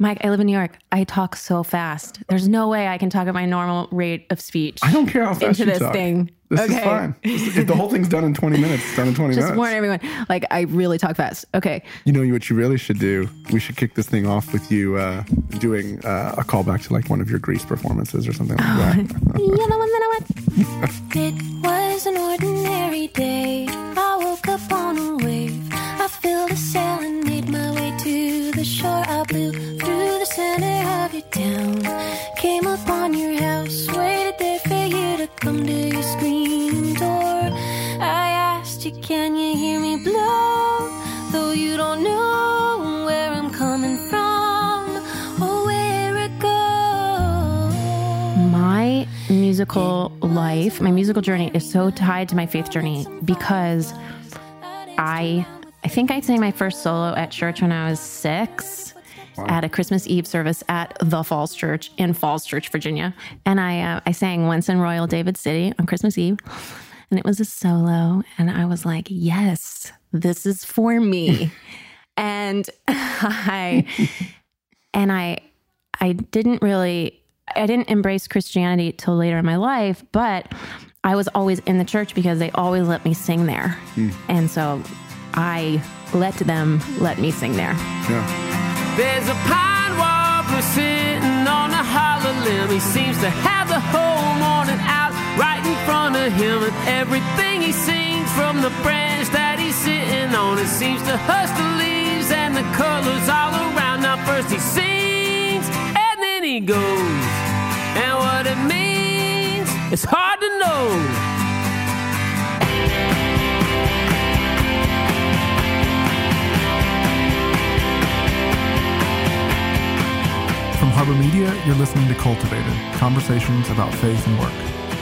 Mike, I live in New York. I talk so fast. There's no way I can talk at my normal rate of speech. I don't care how fast you talk. This is fine. If the whole thing's done in 20 minutes, it's done in 20 minutes. Just warn everyone. Like, I really talk fast. Okay. You know what you really should do? We should kick this thing off with you doing a callback to, like, one of your Grease performances or something like that. You're the one that I want. It was an ordinary day. I woke up on a wave. I filled a sail and made my way to the shore. I blew through the center of your town. Came upon your house, waited there for you to come to your screen door. I asked you, can you hear me blow? Though you don't know where I'm coming from or where it goes. My musical life, my musical journey is so tied to my faith journey because I think I sang my first solo at church when I was 6. Wow. At a Christmas Eve service at the Falls Church in Falls Church, Virginia. And I sang Once in Royal David City on Christmas Eve. And it was a solo. And I was like, yes, this is for me. And I didn't embrace Christianity till later in my life, but I was always in the church because they always let me sing there. Mm. And so I let them let me sing there. Yeah. There's a pine warbler sitting on a hollow limb. He seems to have the whole morning out right in front of him. And everything he sings from the branch that he's sitting on, it seems to hush the leaves and the colors all around. Now first he sings and then he goes. And what it means, it's hard to know. Harbor Media, you're listening to Cultivated, conversations about faith and work.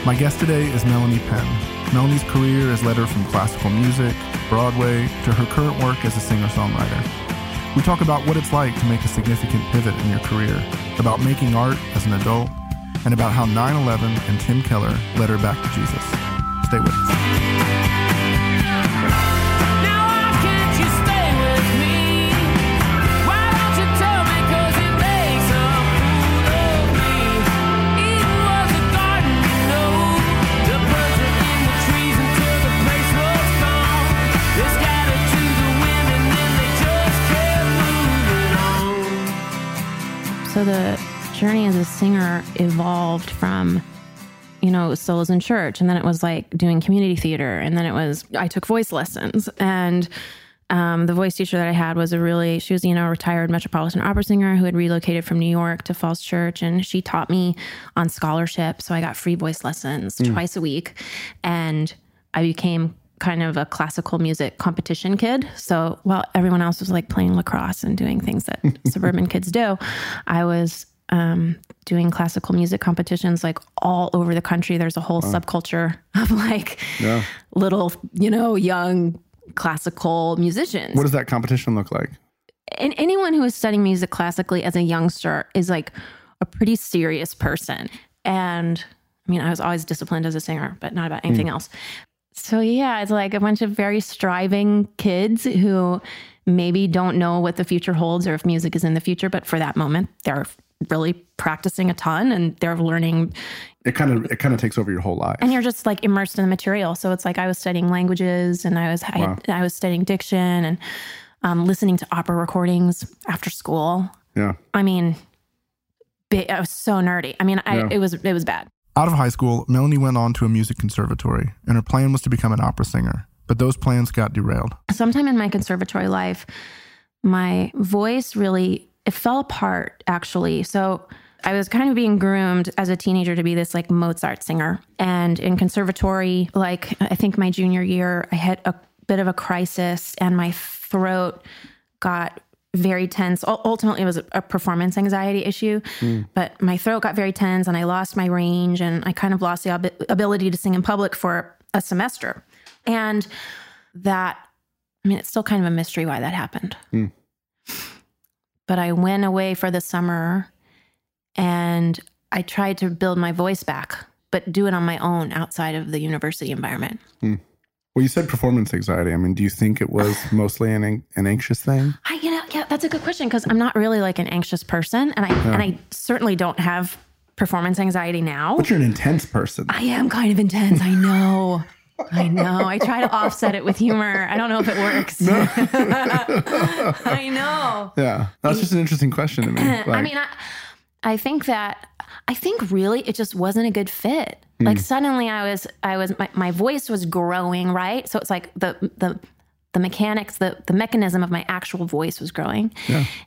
My guest today is Melanie Penn. Melanie's career has led her from classical music, Broadway, to her current work as a singer-songwriter. We talk about what it's like to make a significant pivot in your career, about making art as an adult, and about how 9/11 and Tim Keller led her back to Jesus. Stay with us. So the journey as a singer evolved from, solos in church, and then it was like doing community theater, and then I took voice lessons, and the voice teacher that I had was she was a retired Metropolitan Opera singer who had relocated from New York to Falls Church, and she taught me on scholarship, so I got free voice lessons twice a week, and I became kind of a classical music competition kid. So while everyone else was like playing lacrosse and doing things that suburban kids do, I was doing classical music competitions like all over the country. There's a whole subculture of little, young classical musicians. What does that competition look like? And anyone who is studying music classically as a youngster is like a pretty serious person. And I was always disciplined as a singer, but not about anything else. So yeah, it's like a bunch of very striving kids who maybe don't know what the future holds or if music is in the future, but for that moment, they're really practicing a ton and they're learning. It kind of takes over your whole life. And you're just like immersed in the material. So it's like I was studying languages and I was studying diction and listening to opera recordings after school. Yeah. I was so nerdy. It was bad. Out of high school, Melanie went on to a music conservatory, and her plan was to become an opera singer. But those plans got derailed. Sometime in my conservatory life, my voice it fell apart, actually. So I was kind of being groomed as a teenager to be this like Mozart singer. And in conservatory, like I think my junior year, I had a bit of a crisis and my throat got very tense. Ultimately, it was a performance anxiety issue, but my throat got very tense and I lost my range and I kind of lost the ability to sing in public for a semester. And that, I mean, it's still kind of a mystery why that happened. But I went away for the summer and I tried to build my voice back, but do it on my own outside of the university environment. Well, you said performance anxiety. I mean, do you think it was mostly an anxious thing? Yeah, that's a good question because I'm not really like an anxious person, and I certainly don't have performance anxiety now. But you're an intense person. I am kind of intense. I know. I try to offset it with humor. I don't know if it works. No. I know. Yeah, that's just an interesting question to me. Like, I think that really it just wasn't a good fit. Like suddenly my voice was growing, right? So it's like the mechanics, the mechanism of my actual voice was growing,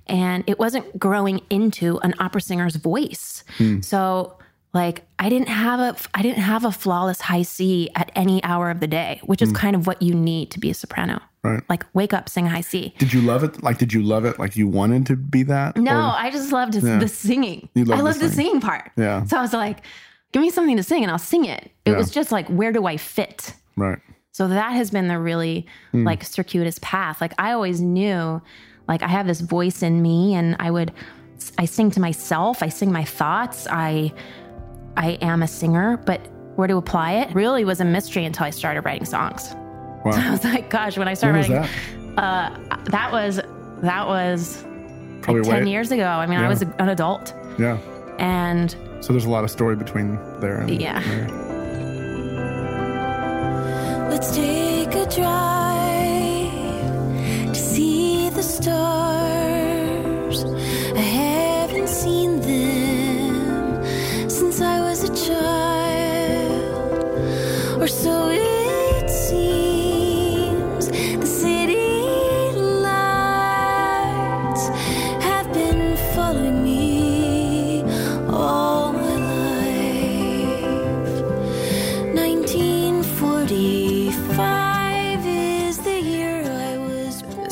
and it wasn't growing into an opera singer's voice. So like I didn't have a flawless high C at any hour of the day, which is kind of what you need to be a soprano. Right. Like wake up, sing high C. Did you love it? Like you wanted to be that? No, I just loved the singing. I loved the singing part. Yeah. So I was like, give me something to sing and I'll sing it. It was just like, where do I fit? Right. So that has been the really like circuitous path. Like I always knew, like I have this voice in me and I sing to myself. I sing my thoughts. I am a singer, but where to apply it really was a mystery until I started writing songs. Wow. So I was like, gosh, when I started writing, that was probably like 10 years ago. I mean, I was an adult. Yeah. And so there's a lot of story between there and there. Let's take a drive to see the stars. I haven't seen them since I was a child, or so it seems.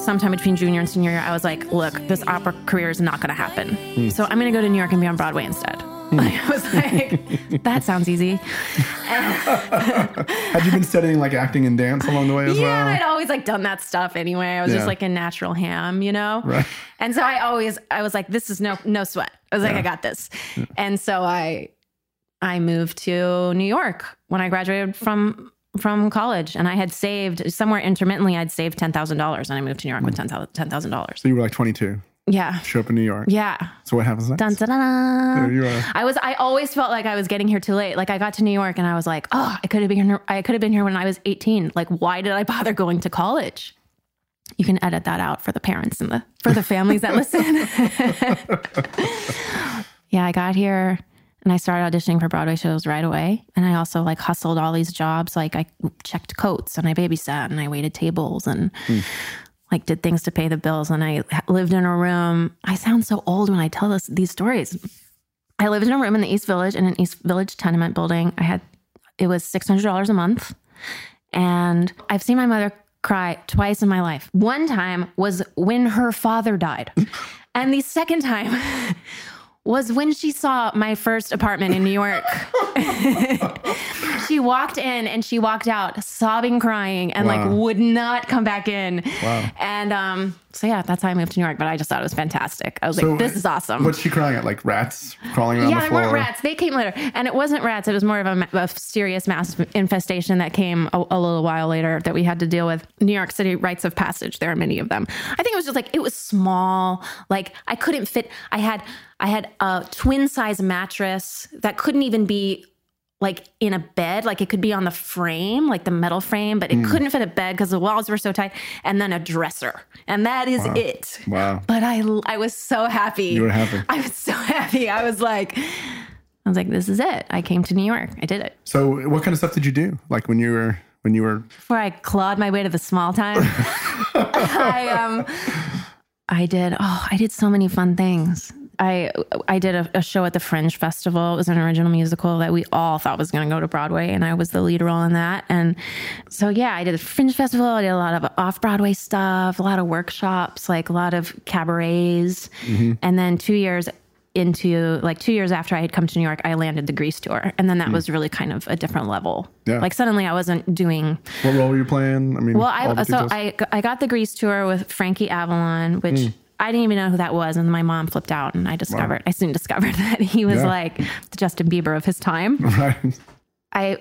Sometime between junior and senior year, I was like, look, this opera career is not going to happen. So I'm going to go to New York and be on Broadway instead. Like, I was like, that sounds easy. Had you been studying like acting and dance along the way as well? Yeah, I'd always like done that stuff anyway. I was just like a natural ham, you know? Right. And so I was like, this is no sweat. I was like, I got this. Yeah. And so I moved to New York when I graduated from college, and I had saved somewhere intermittently. I'd saved $10,000, and I moved to New York with $10,000. So you were like 22. Yeah. Show up in New York. Yeah. So what happens next? Dun, dun, dun, dun. There you are. I always felt like I was getting here too late. Like I got to New York, and I was like, oh, I could have been here when I was 18. Like, why did I bother going to college? You can edit that out for the parents and for the families that listen. Yeah, I got here. And I started auditioning for Broadway shows right away. And I also like hustled all these jobs. Like I checked coats and I babysat and I waited tables and like did things to pay the bills. And I lived in a room. I sound so old when I tell these stories. I lived in a room in the East Village, in an East Village tenement building. It was $600 a month. And I've seen my mother cry twice in my life. One time was when her father died. And the second time was when she saw my first apartment in New York. She walked in and she walked out sobbing, crying, and like would not come back in. Wow. And so yeah, that's how I moved to New York, but I just thought it was fantastic. I was like, this is awesome. What's she crying at? Like rats crawling around the floor? Yeah, there weren't rats. They came later. And it wasn't rats. It was more of a serious mass infestation that came a little while later that we had to deal with. New York City rites of passage. There are many of them. I think it was just like, it was small. Like I couldn't fit. I had a twin size mattress that couldn't even be like in a bed. Like it could be on the frame, like the metal frame, but it couldn't fit a bed because the walls were so tight, and then a dresser. And that is it. Wow. But I was so happy. You were happy. I was so happy. I was like, this is it. I came to New York. I did it. So what kind of stuff did you do? Like when you were before I clawed my way to the small time, I did so many fun things. I did a show at the Fringe Festival. It was an original musical that we all thought was going to go to Broadway, and I was the lead role in that. And so, yeah, I did the Fringe Festival. I did a lot of off-Broadway stuff, a lot of workshops, like a lot of cabarets. Mm-hmm. And then 2 years into, like 2 years after I had come to New York, I landed the Grease tour. And then that was really kind of a different level. Yeah. Like suddenly I wasn't doing... What role were you playing? I mean, well, I got the Grease tour with Frankie Avalon, which... I didn't even know who that was. And my mom flipped out and I soon discovered that he was like the Justin Bieber of his time. Right. I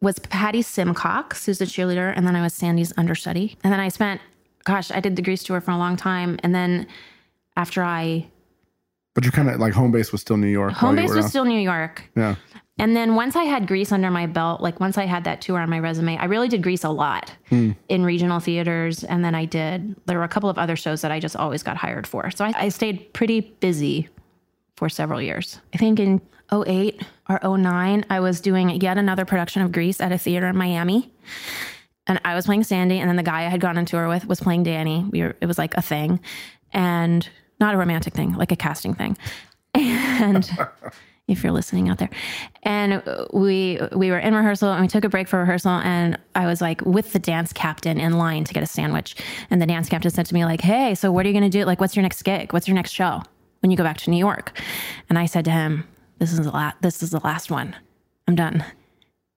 was Patty Simcox, who's the cheerleader. And then I was Sandy's understudy. And then I spent, I did the Grease tour for a long time. And then after but you're kind of like home base was still New York. Home base was still New York. Yeah. And then once I had Grease under my belt, like once I had that tour on my resume, I really did Grease a lot in regional theaters. And then there were a couple of other shows that I just always got hired for. So I stayed pretty busy for several years. I think in 2008 or 2009, I was doing yet another production of Grease at a theater in Miami. And I was playing Sandy. And then the guy I had gone on tour with was playing Danny. It was like a thing. And not a romantic thing, like a casting thing. And... if you're listening out there. And we were in rehearsal and we took a break for rehearsal, and I was like with the dance captain in line to get a sandwich. And the dance captain said to me like, hey, so what are you going to do? Like, what's your next gig? What's your next show when you go back to New York? And I said to him, this is the last one. I'm done.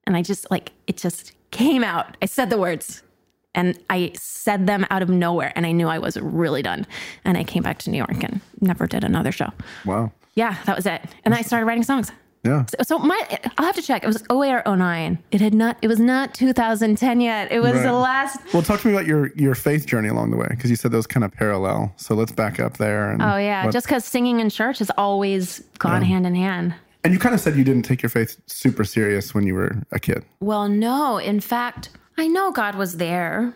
And I just like, it just came out. I said the words and I said them out of nowhere. And I knew I was really done. And I came back to New York and never did another show. Wow. Yeah, that was it. And I started writing songs. Yeah. So I'll have to check. It was 2008 or 2009. It was not 2010 yet. It was the last. Well, talk to me about your faith journey along the way, because you said those kind of parallel. So let's back up there. And just because singing in church has always gone hand in hand. And you kind of said you didn't take your faith super serious when you were a kid. Well, no. In fact, I know God was there,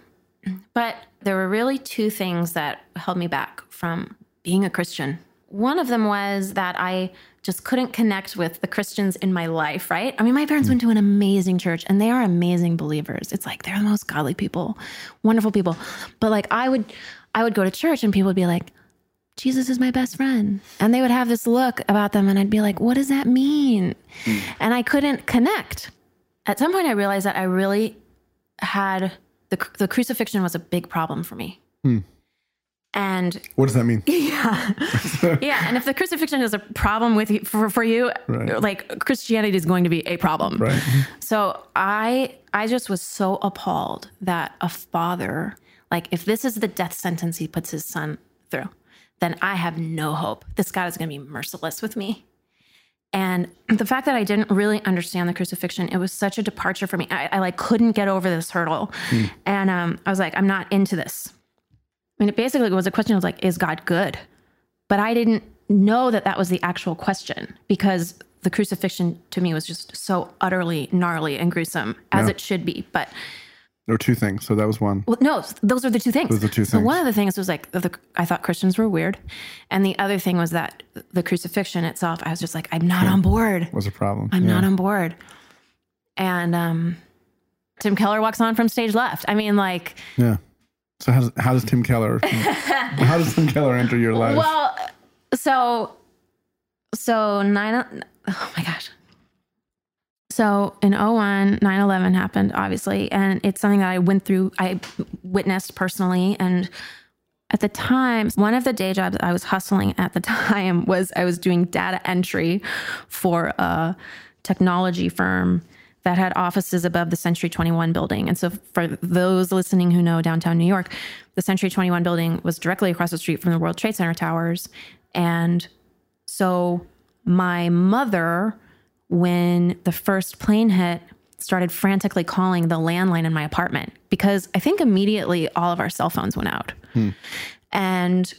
but there were really two things that held me back from being a Christian. One of them was that I just couldn't connect with the Christians in my life, right? I mean, my parents went to an amazing church, and they are amazing believers. It's like they're the most godly people, wonderful people. But like I would go to church, and people would be like, Jesus is my best friend. And they would have this look about them, and I'd be like, what does that mean? And I couldn't connect. At some point, I realized that I really had the crucifixion was a big problem for me. And what does that mean? Yeah. Yeah. And if the crucifixion is a problem with you, for you, like Christianity is going to be a problem. Right. So I just was so appalled that a father, like if this is the death sentence he puts his son through, then I have no hope. This God is going to be merciless with me. And the fact that I didn't really understand the crucifixion, it was such a departure for me. I like couldn't get over this hurdle. And I was like, I'm not into this. I mean, it basically was a question of like, is God good? But I didn't know that that was the actual question, because the crucifixion to me was just so utterly gnarly and gruesome, as it should be. But there were two things. So that was one. Well, no, those are the two things. Those are two things. So one of the things was like, I thought Christians were weird. And the other thing was that the crucifixion itself, I was just like, I'm not on board. Was a problem. I'm not on board. And Tim Keller walks on from stage left. I mean, like... Yeah. So how does Tim Keller enter your life? Well, oh my gosh. So in 2001, 9/11 happened, obviously. And it's something that I went through, I witnessed personally. And at the time, one of the day jobs I was hustling at the time was I was doing data entry for a technology firm that had offices above the Century 21 building. And so for those listening who know downtown New York, the Century 21 building was directly across the street from the World Trade Center towers. And so my mother, when the first plane hit, started frantically calling the landline in my apartment, because I think immediately all of our cell phones went out. And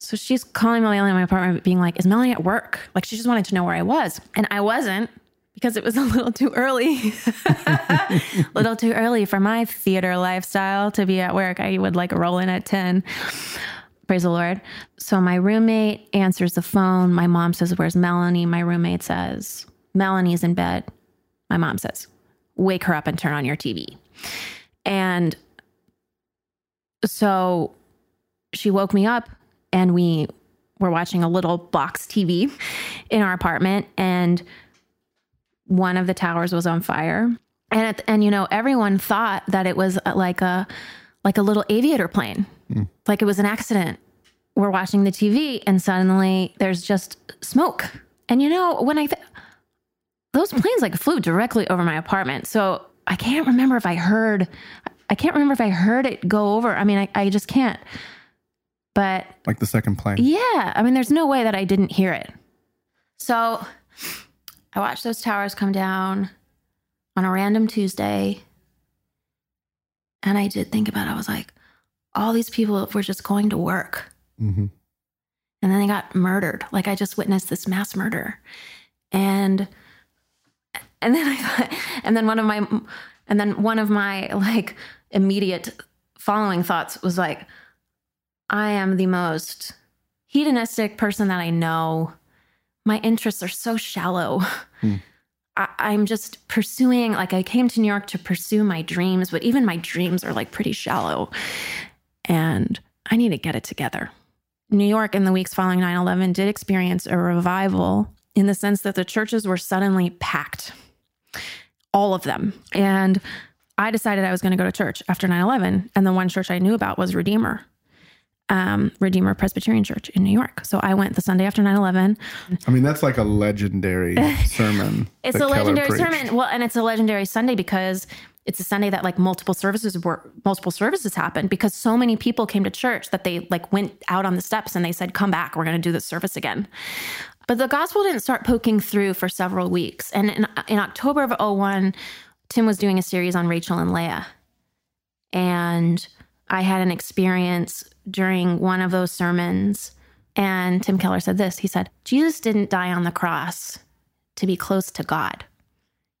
so she's calling Melanie in my apartment being like, is Melanie at work? Like she just wanted to know where I was. And I wasn't, because it was a little too early, for my theater lifestyle to be at work. I would like roll in at 10. Praise the Lord. So my roommate answers the phone. My mom says, where's Melanie? My roommate says, Melanie's in bed. My mom says, wake her up and turn on your TV. And so she woke me up, and we we're watching a little box TV in our apartment, and one of the towers was on fire. And, you know, everyone thought that it was like a little aviator plane, like it was an accident. We're watching the TV and suddenly there's just smoke. And, you know, when those planes like flew directly over my apartment. So I can't remember if I heard, it go over. I mean, I just can't. But like the second plane. Yeah. I mean, there's no way that I didn't hear it. So I watched those towers come down on a random Tuesday. And I did think about it. I was like, all these people were just going to work. Mm-hmm. And then they got murdered. Like I just witnessed this mass murder. And then I thought, and then one of my like immediate following thoughts was like, I am the most hedonistic person that I know. My interests are so shallow. I'm just pursuing, like I came to New York to pursue my dreams, but even my dreams are like pretty shallow and I need to get it together. New York in the weeks following 9/11 did experience a revival in the sense that the churches were suddenly packed, all of them. And I decided I was going to go to church after 9/11. And the one church I knew about was Redeemer Presbyterian Church in New York. So I went the Sunday after 9/11. I mean, that's like a legendary sermon. It's a legendary sermon. Well, and it's a legendary Sunday because it's a Sunday that like multiple services happened because so many people came to church that they like went out on the steps and they said, come back, we're going to do this service again. But the gospel didn't start poking through for several weeks. And in October of 2001, Tim was doing a series on Rachel and Leah. And I had an experience during one of those sermons. And Tim Keller said this, he said, Jesus didn't die on the cross to be close to God.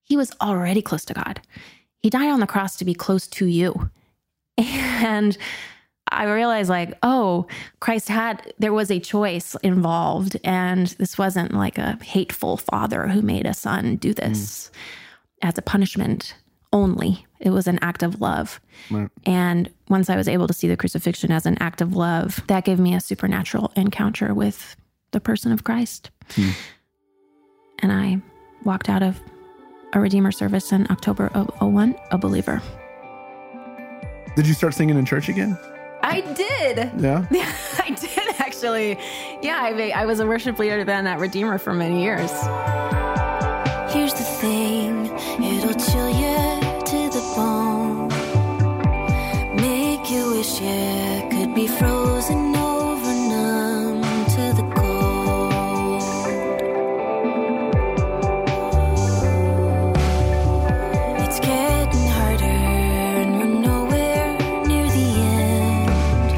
He was already close to God. He died on the cross to be close to you. And I realized like, oh, there was a choice involved. And this wasn't like a hateful father who made a son do this as a punishment only. It was an act of love. Right. And once I was able to see the crucifixion as an act of love, that gave me a supernatural encounter with the person of Christ. And I walked out of a Redeemer service in October of 2001, a believer. Did you start singing in church again? I did. Yeah? I did, actually. Yeah, I was a worship leader then at Redeemer for many years. Here's the thing, it'll chill you to the bone, make you wish you could be frozen over numb to the cold. It's getting harder and we're nowhere near the end.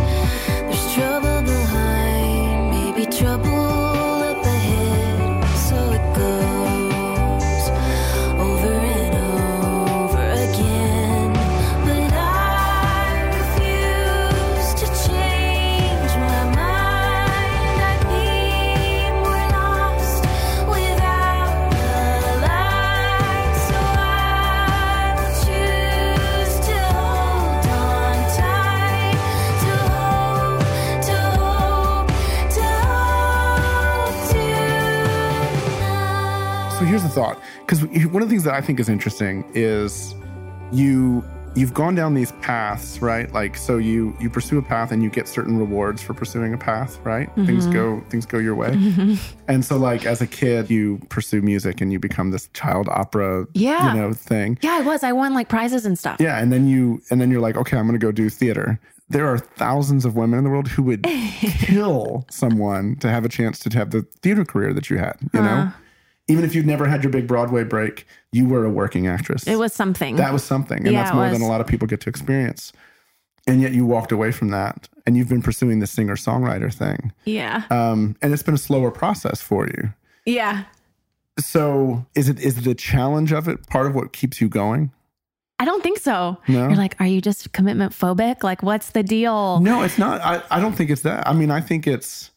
There's trouble behind, maybe trouble. Here's the thought, because one of the things that I think is interesting is you've gone down these paths, right? Like, so you pursue a path and you get certain rewards for pursuing a path, right? Mm-hmm. Things go your way. Mm-hmm. And so like as a kid, you pursue music and you become this child opera, you know, thing. Yeah, I won like prizes and stuff. Yeah. And then you're like, okay, I'm going to go do theater. There are thousands of women in the world who would kill someone to have a chance to have the theater career that you had, you know? Even if you'd never had your big Broadway break, you were a working actress. It was something. That was something. And that's more than a lot of people get to experience. And yet you walked away from that and you've been pursuing the singer-songwriter thing. Yeah. And it's been a slower process for you. Yeah. So is it the challenge of it part of what keeps you going? I don't think so. No? You're like, are you just commitment phobic? Like, what's the deal? No, it's not. I don't think it's that. I mean, I think it's...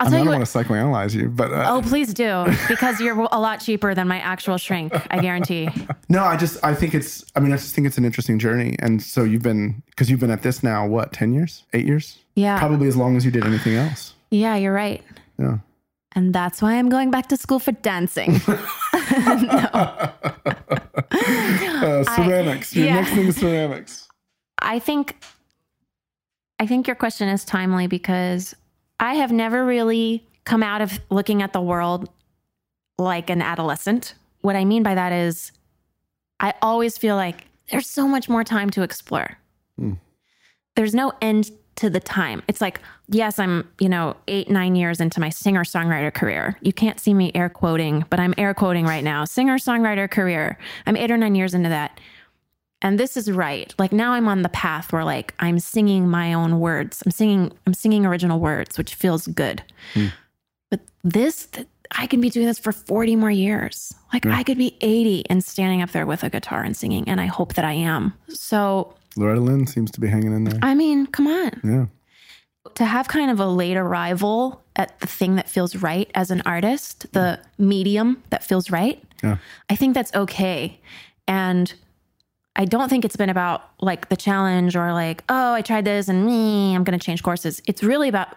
I don't want to psychoanalyze you, but... oh, please do, because you're a lot cheaper than my actual shrink, I guarantee. No, I just think it's an interesting journey. And so you've been at this now, what, 10 years, 8 years? Yeah. Probably as long as you did anything else. Yeah, you're right. Yeah. And that's why I'm going back to school for dancing. Ceramics. Your next thing is ceramics. I think your question is timely because I have never really come out of looking at the world like an adolescent. What I mean by that is I always feel like there's so much more time to explore. Mm. There's no end to the time. It's like, yes, I'm, 8-9 years into my singer-songwriter career. You can't see me air quoting, but I'm air quoting right now. Singer-songwriter career. I'm 8 or 9 years into that. And this is right. Like now I'm on the path where like, I'm singing my own words. I'm singing original words, which feels good. Mm. But I can be doing this for 40 more years. Like I could be 80 and standing up there with a guitar and singing. And I hope that I am. So Loretta Lynn seems to be hanging in there. I mean, come on. Yeah. To have kind of a late arrival at the thing that feels right as an artist, the medium that feels right. Yeah. I think that's okay. And I don't think it's been about like the challenge or like, oh, I tried this and I'm going to change courses. It's really about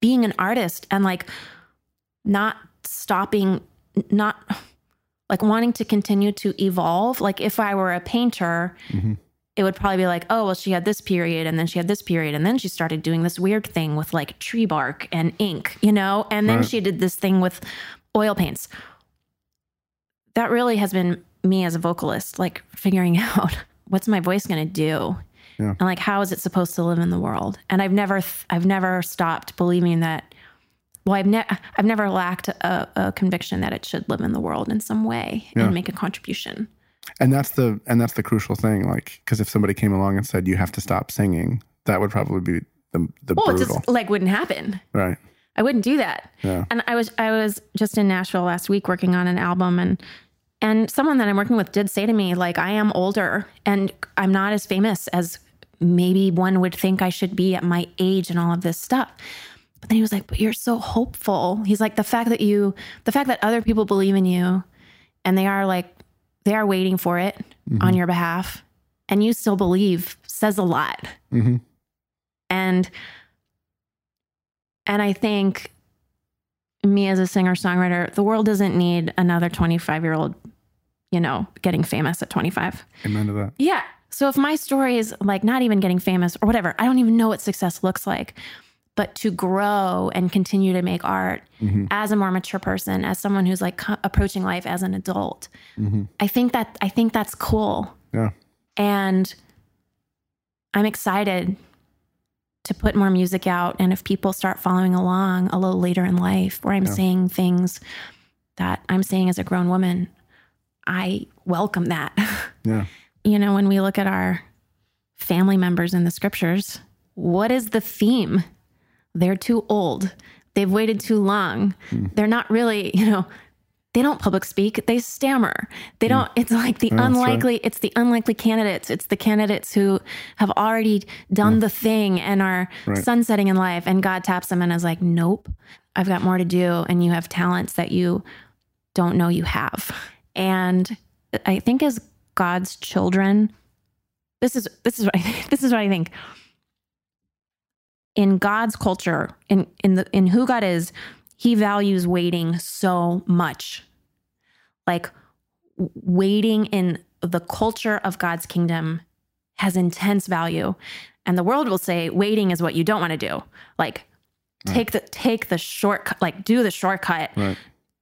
being an artist and like not stopping, not like wanting to continue to evolve. Like if I were a painter, mm-hmm. it would probably be like, oh, well, she had this period and then she had this period. And then she started doing this weird thing with like tree bark and ink, and then she did this thing with oil paints. That really has been me as a vocalist, like figuring out what's my voice going to do and like, how is it supposed to live in the world? And I've never stopped believing that. Well, I've never lacked a conviction that it should live in the world in some way and make a contribution. And that's the crucial thing. Like, because if somebody came along and said, you have to stop singing, that would probably be the brutal. Well, it just like wouldn't happen. Right. I wouldn't do that. Yeah. And I was just in Nashville last week working on an album and someone that I'm working with did say to me, like, I am older and I'm not as famous as maybe one would think I should be at my age and all of this stuff. But then he was like, but you're so hopeful. He's like, the fact that other people believe in you and they are waiting for it mm-hmm. on your behalf and you still believe says a lot. Mm-hmm. And I think me as a singer-songwriter, the world doesn't need another 25-year-old, getting famous at 25. Amen to that. Yeah. So if my story is like not even getting famous or whatever, I don't even know what success looks like. But to grow and continue to make art mm-hmm. as a more mature person, as someone who's like approaching life as an adult, mm-hmm. I think that's cool. Yeah. And I'm excited to put more music out. And if people start following along a little later in life where I'm saying things that I'm saying as a grown woman, I welcome that. Yeah. When we look at our family members in the scriptures, what is the theme? They're too old. They've waited too long. Mm. They're not really, they don't public speak. They stammer. They don't, it's like the unlikely candidates. It's the candidates who have already done the thing and are sunsetting in life. And God taps them and is like, nope, I've got more to do. And you have talents that you don't know you have. And I think as God's children, this is what I think. In God's culture, in who God is, he values waiting so much. Like waiting in the culture of God's kingdom has intense value. And the world will say, waiting is what you don't want to do. Like take the shortcut, like do the shortcut. Right.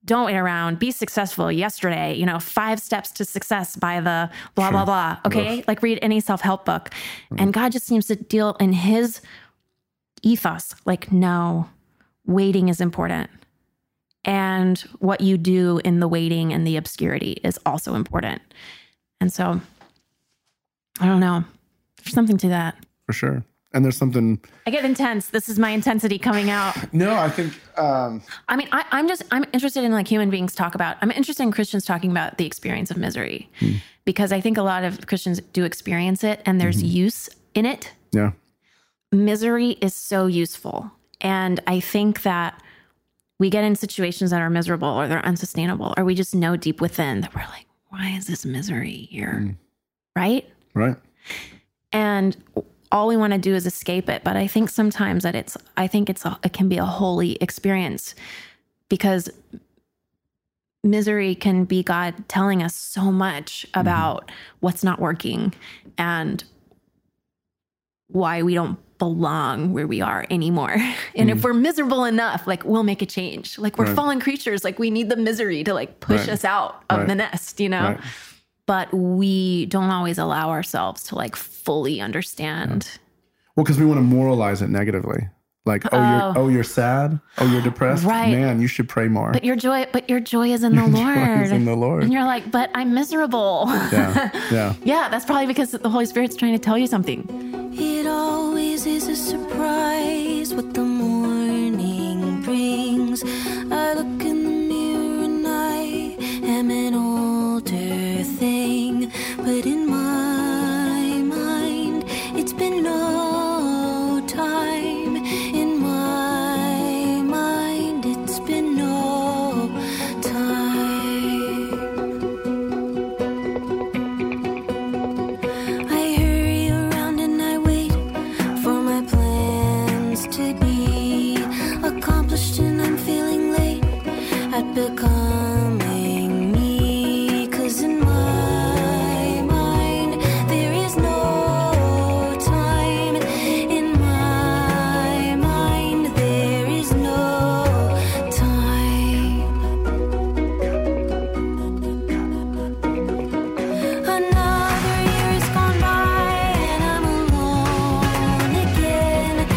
Don't wait around, be successful yesterday, 5 steps to success by the blah, blah, blah. Okay. Like read any self-help book. Right. And God just seems to deal in his ethos, like, no, waiting is important. And what you do in the waiting and the obscurity is also important. And so, I don't know, there's something to that. For sure. And there's something. I get intense. This is my intensity coming out. No, I think. I'm interested in like human beings talk about, I'm interested in Christians talking about the experience of misery because I think a lot of Christians do experience it and there's use in it. Yeah. Misery is so useful. And I think that we get in situations that are miserable or they're unsustainable, or we just know deep within that we're like, why is this misery here? Right? Right. And all we want to do is escape it. But I think sometimes that it can be a holy experience, because misery can be God telling us so much about what's not working and why we don't belong where we are anymore. And if we're miserable enough, like, we'll make a change. Like, we're fallen creatures. Like, we need the misery to like push us out of the nest, you know? Right. But we don't always allow ourselves to like fully understand. Yeah. Well, because we want to moralize it negatively. Like, you're sad. Oh, you're depressed. Right. Man, you should pray more. But your joy is in the Lord. Joy is in the Lord. And you're like, but I'm miserable. Yeah. Yeah. That's probably because the Holy Spirit's trying to tell you something. It always is a surprise what the morning brings. I look in the mirror and I am an older thing, but in my mind, it's been no time. Becoming me, 'cause in my mind there is no time. In my mind there is no time. Another year has gone by and I'm alone again.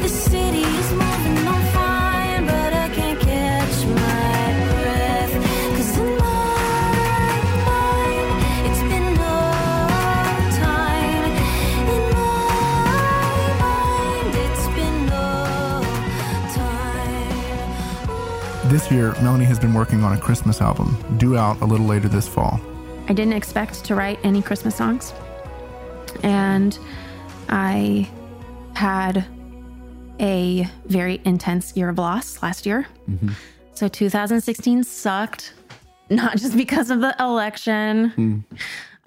The city's moving on fine, but I can't catch my. This year, Melanie has been working on a Christmas album, due out a little later this fall. I didn't expect to write any Christmas songs. And I had a very intense year of loss last year. Mm-hmm. So 2016 sucked, not just because of the election.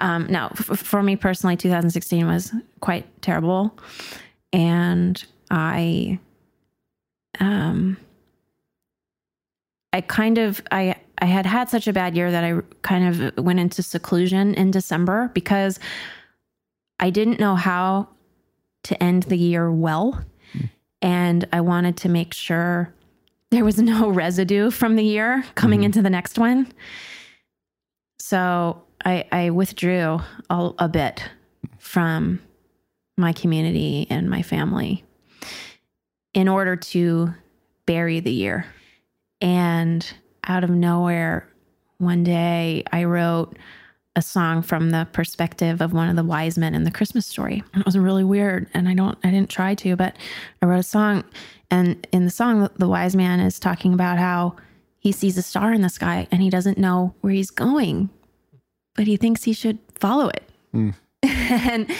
No, for me personally, 2016 was quite terrible. And I had such a bad year that I kind of went into seclusion in December, because I didn't know how to end the year well. And I wanted to make sure there was no residue from the year coming into the next one. So I withdrew a bit from my community and my family in order to bury the year. And out of nowhere, one day I wrote a song from the perspective of one of the wise men in the Christmas story. And it was really weird. And I didn't try to, but I wrote a song. And in the song, the wise man is talking about how he sees a star in the sky and he doesn't know where he's going, but he thinks he should follow it. And so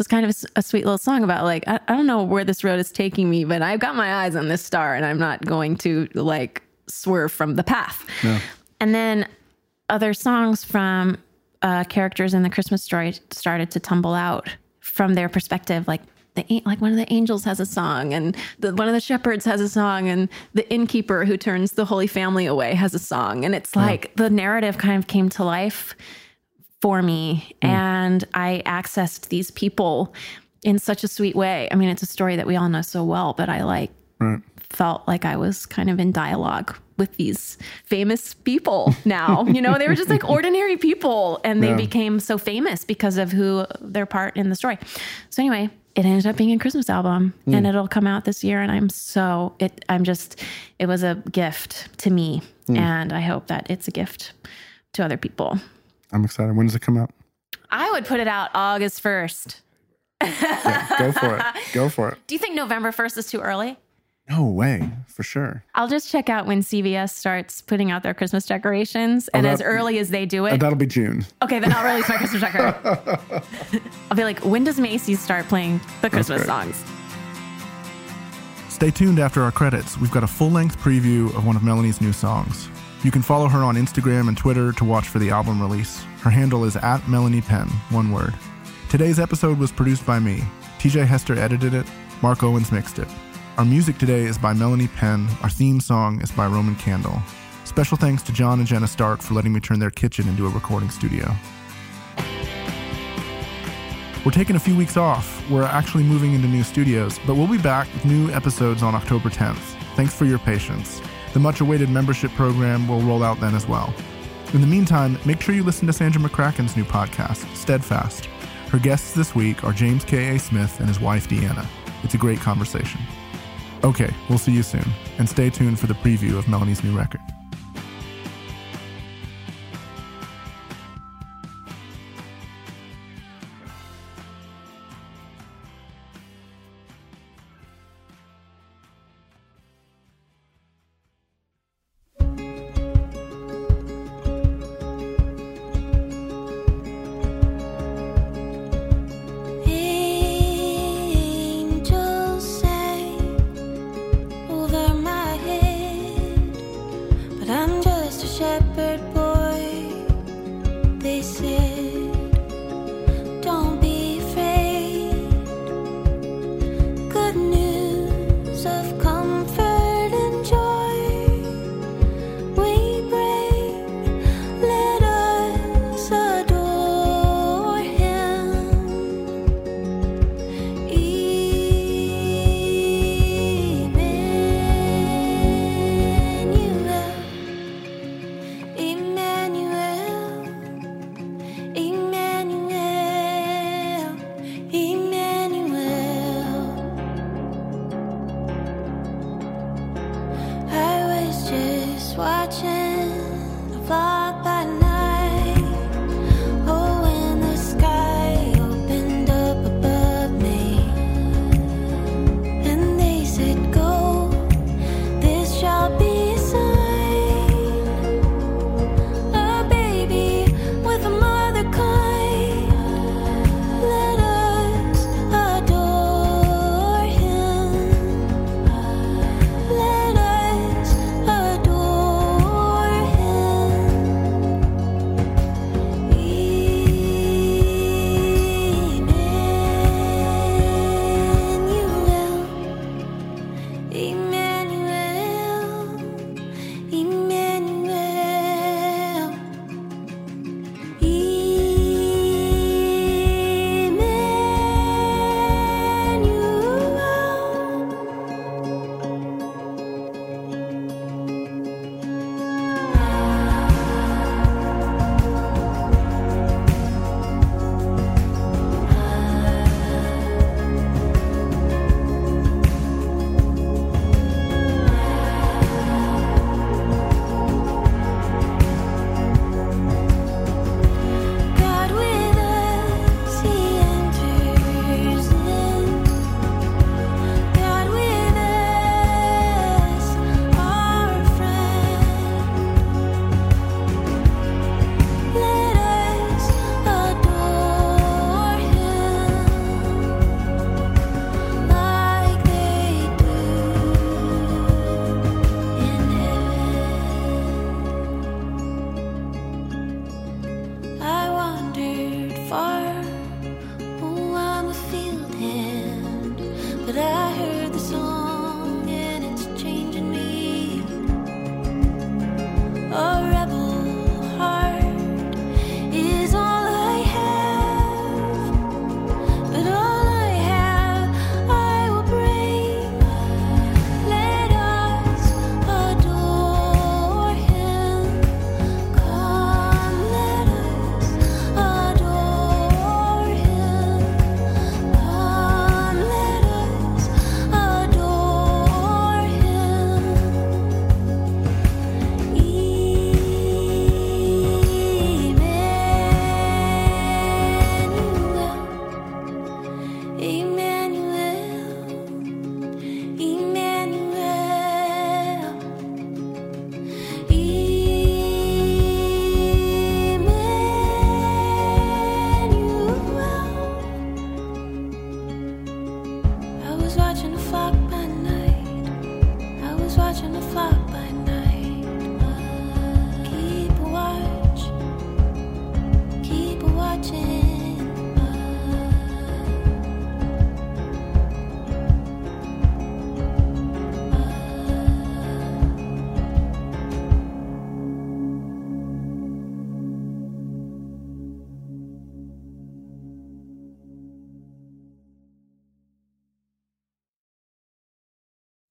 it's kind of a sweet little song about like, I don't know where this road is taking me, but I've got my eyes on this star and I'm not going to like swerve from the path. Yeah. And then other songs from characters in the Christmas story started to tumble out from their perspective. Like one of the angels has a song, and one of the shepherds has a song, and the innkeeper who turns the Holy Family away has a song. And it's like the narrative kind of came to life for me. And I accessed these people in such a sweet way. I mean, it's a story that we all know so well, but I like felt like I was kind of in dialogue with these famous people now. You know, they were just like ordinary people, and they became so famous because of who their part in the story. So anyway, it ended up being a Christmas album, and it'll come out this year. And it was a gift to me, and I hope that it's a gift to other people. I'm excited. When does it come out? I would put it out August 1st. Yeah, go for it. Do you think November 1st is too early? No way, for sure. I'll just check out when CVS starts putting out their Christmas decorations, and as early as they do it. That'll be June. Okay, then I'll release my Christmas record. I'll be like, when does Macy's start playing the Christmas songs? Stay tuned after our credits. We've got a full-length preview of one of Melanie's new songs. You can follow her on Instagram and Twitter to watch for the album release. Her handle is @MelaniePenn, one word. Today's episode was produced by me. TJ Hester edited it. Mark Owens mixed it. Our music today is by Melanie Penn. Our theme song is by Roman Candle. Special thanks to John and Jenna Starke for letting me turn their kitchen into a recording studio. We're taking a few weeks off. We're actually moving into new studios, but we'll be back with new episodes on October 10th. Thanks for your patience. The much-awaited membership program will roll out then as well. In the meantime, make sure you listen to Sandra McCracken's new podcast, Steadfast. Her guests this week are James K.A. Smith and his wife, Deanna. It's a great conversation. Okay, we'll see you soon, and stay tuned for the preview of Melanie's new record.